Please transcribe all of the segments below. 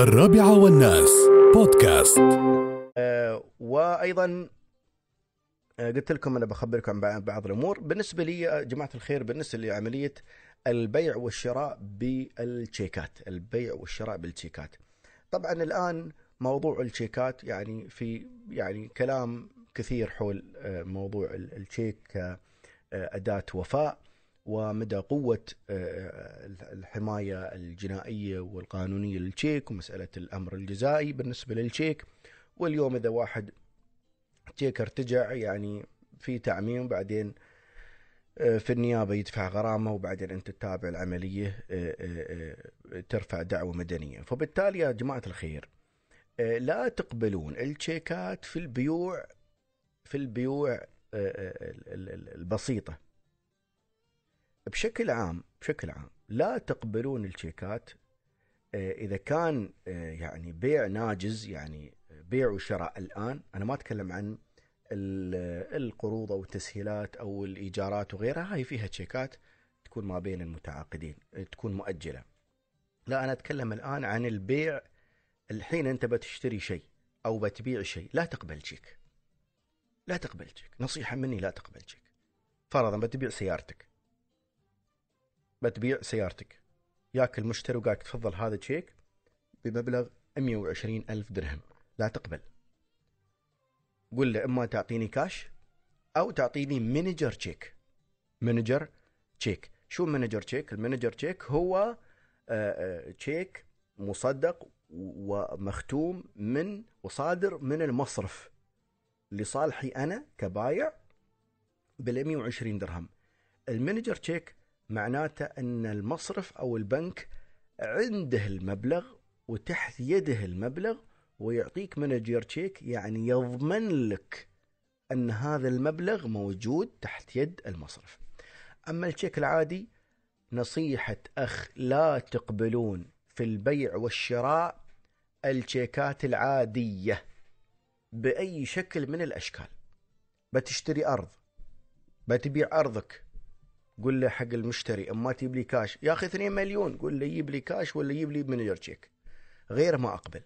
الرابعة والناس بودكاست. وأيضا قلت لكم أنا بخبركم عن بعض الأمور. بالنسبة لي يا جماعة الخير، بالنسبة لعملية البيع والشراء بالتشيكات، طبعا الآن موضوع التشيكات يعني في كلام كثير حول موضوع التشيك أداة وفاء ومدى قوة الحماية الجنائية والقانونية للتشيك ومسألة الأمر الجزائي بالنسبة للتشيك. واليوم إذا واحد تشيك ارتجع يعني في تعميم، بعدين في النيابة يدفع غرامة، وبعدين أنت تتابع العملية ترفع دعوة مدنية. فبالتالي يا جماعة الخير لا تقبلون التشيكات في البيوع البسيطة بشكل عام. لا تقبلون التشيكات إذا كان يعني بيع ناجز، يعني بيع وشراء. الآن أنا ما أتكلم عن القروض أو التسهيلات أو الإيجارات وغيرها، هاي فيها تشيكات تكون ما بين المتعاقدين، تكون مؤجلة. لا، أنا أتكلم الآن عن البيع. الحين أنت بتشتري شيء أو بتبيع شيء، لا تقبل تشيك، نصيحة مني لا تقبل تشيك. فرضا بتبيع سيارتك، ياك المشتري وقال لك تفضل هذا تشيك بمبلغ 120,000 درهم، لا تقبل. قل له إما تعطيني كاش أو تعطيني مانجر تشيك. شو مانجر تشيك؟ المانجر تشيك هو تشيك مصدق ومختوم من وصادر من المصرف لصالحي أنا كبايع بال120 درهم. المانجر تشيك معناته أن المصرف أو البنك عنده المبلغ وتحت يده المبلغ، ويعطيك مانجر تشيك يعني يضمن لك أن هذا المبلغ موجود تحت يد المصرف. أما التشيك العادي، نصيحة أخ، لا تقبلون في البيع والشراء التشيكات العادية بأي شكل من الأشكال. بتشتري أرض، بتبيع أرضك، قل له حق المشتري اما تجيب لي كاش، يا اخي 2 مليون، قل له يجيب لي كاش ولا يجيب لي مانجر تشيك. غير ما اقبل.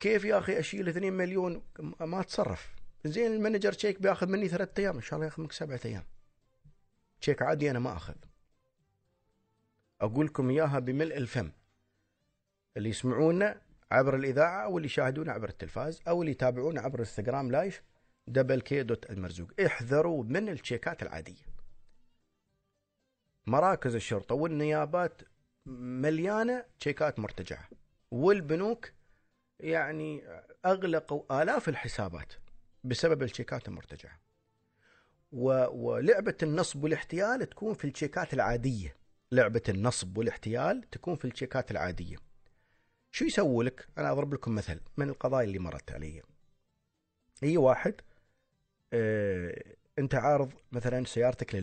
كيف يا اخي اشيل 2 مليون ما اتصرف؟ زين المانجر تشيك بياخذ مني 3 ايام، ان شاء الله ياخذ منك 7 ايام. تشيك عادي انا ما اخذ. اقول لكم اياها بملء الفم، اللي يسمعونا عبر الاذاعه واللي يشاهدونا عبر التلفاز او اللي يتابعونا عبر انستغرام لايف @dk_المرزوق، احذروا من التشيكات العاديه. مراكز الشرطة والنيابات مليانة تشيكات مرتجعة، والبنوك يعني أغلقوا آلاف الحسابات بسبب التشيكات المرتجعة. ولعبة النصب والاحتيال تكون في التشيكات العادية. شو يسوي لك؟ أنا أضرب لكم مثل من القضايا اللي مرت علي. أي واحد أنت عارض مثلا سيارتك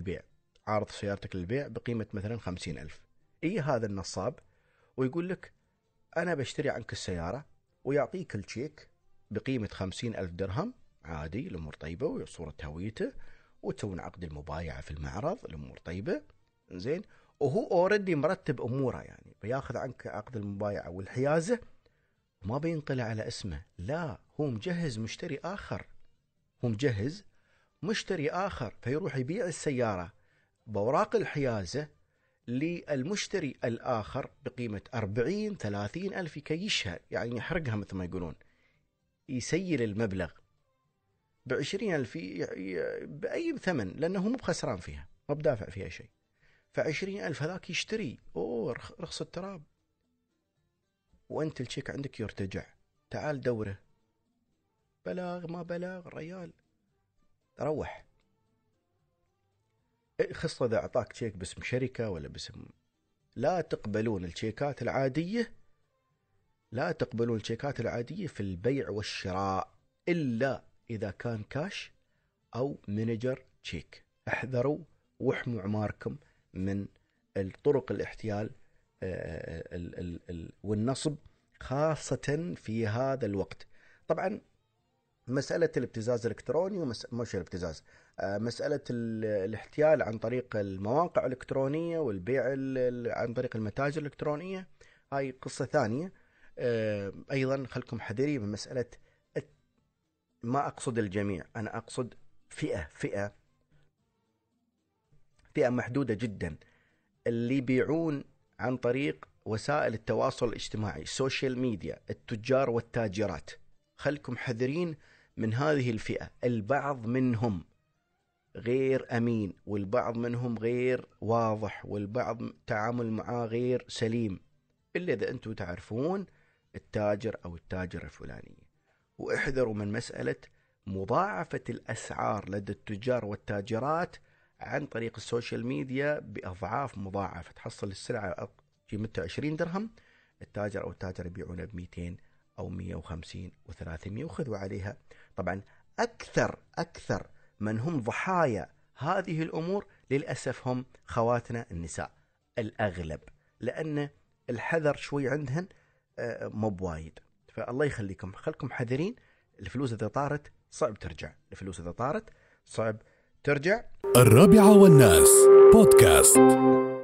للبيع، بقيمة مثلا 50,000. إيه هذا النصاب ويقول لك أنا بشتري عنك السيارة، ويعطيك التشيك بقيمة 50,000 درهم. عادي، الأمور طيبة، وصورة هويته، وتسوون عقد المبايعة في المعرض، الأمور طيبة زين. وهو أوردي مرتب أموره، يعني بياخذ عنك عقد المبايعة والحيازة وما بينطلع على اسمه. لا، هو مجهز مشتري آخر، فيروح يبيع السيارة بأوراق الحيازة للمشتري الآخر بقيمة 40-30 ألف، يكيشها يعني يحرقها مثل ما يقولون، يسيل المبلغ ب20 ألف بأي ثمن، لأنه مو بخسران فيها، ما بدافع فيها شيء. ف20 ألف هذاك يشتري رخص التراب، وأنت الشيك عندك يرتجع. تعال دوره، بلاغ ما بلاغ ريال، روح. خصوصا إذا أعطاك تشيك باسم شركة ولا باسم، لا تقبلون التشيكات العادية، في البيع والشراء إلا إذا كان كاش أو مانجر تشيك. احذروا واحموا عماركم من طرق الاحتيال والنصب، خاصة في هذا الوقت. طبعا مسألة الابتزاز الإلكتروني مسألة الاحتيال عن طريق المواقع الإلكترونية والبيع عن طريق المتاجر الإلكترونية هاي قصة ثانية. أيضا خلكم حذرين من مسألة، ما أقصد الجميع، أنا أقصد فئة محدودة جدا اللي بيعون عن طريق وسائل التواصل الاجتماعي، السوشيال ميديا، التجار والتاجرات. خلكم حذرين من هذه الفئة، البعض منهم غير أمين، والبعض منهم غير واضح، والبعض تعامل معاه غير سليم، إلا إذا أنتم تعرفون التاجر أو التاجر الفلانية. واحذروا من مسألة مضاعفة الأسعار لدى التجار والتاجرات عن طريق السوشيال ميديا بأضعاف مضاعفة. تحصل السلعة قيمتها 20 درهم، التاجر أو التاجرة يبيعونها ب200 أو 150 و300، وخذوا عليها. طبعا أكثر من هم ضحايا هذه الأمور للأسف هم خواتنا النساء الأغلب، لأن الحذر شوي عندهن مو بوايد. فالله يخليكم، خلكم حذرين. الفلوس إذا طارت صعب ترجع، الفلوس إذا طارت صعب ترجع. الرابعة والناس بودكاست.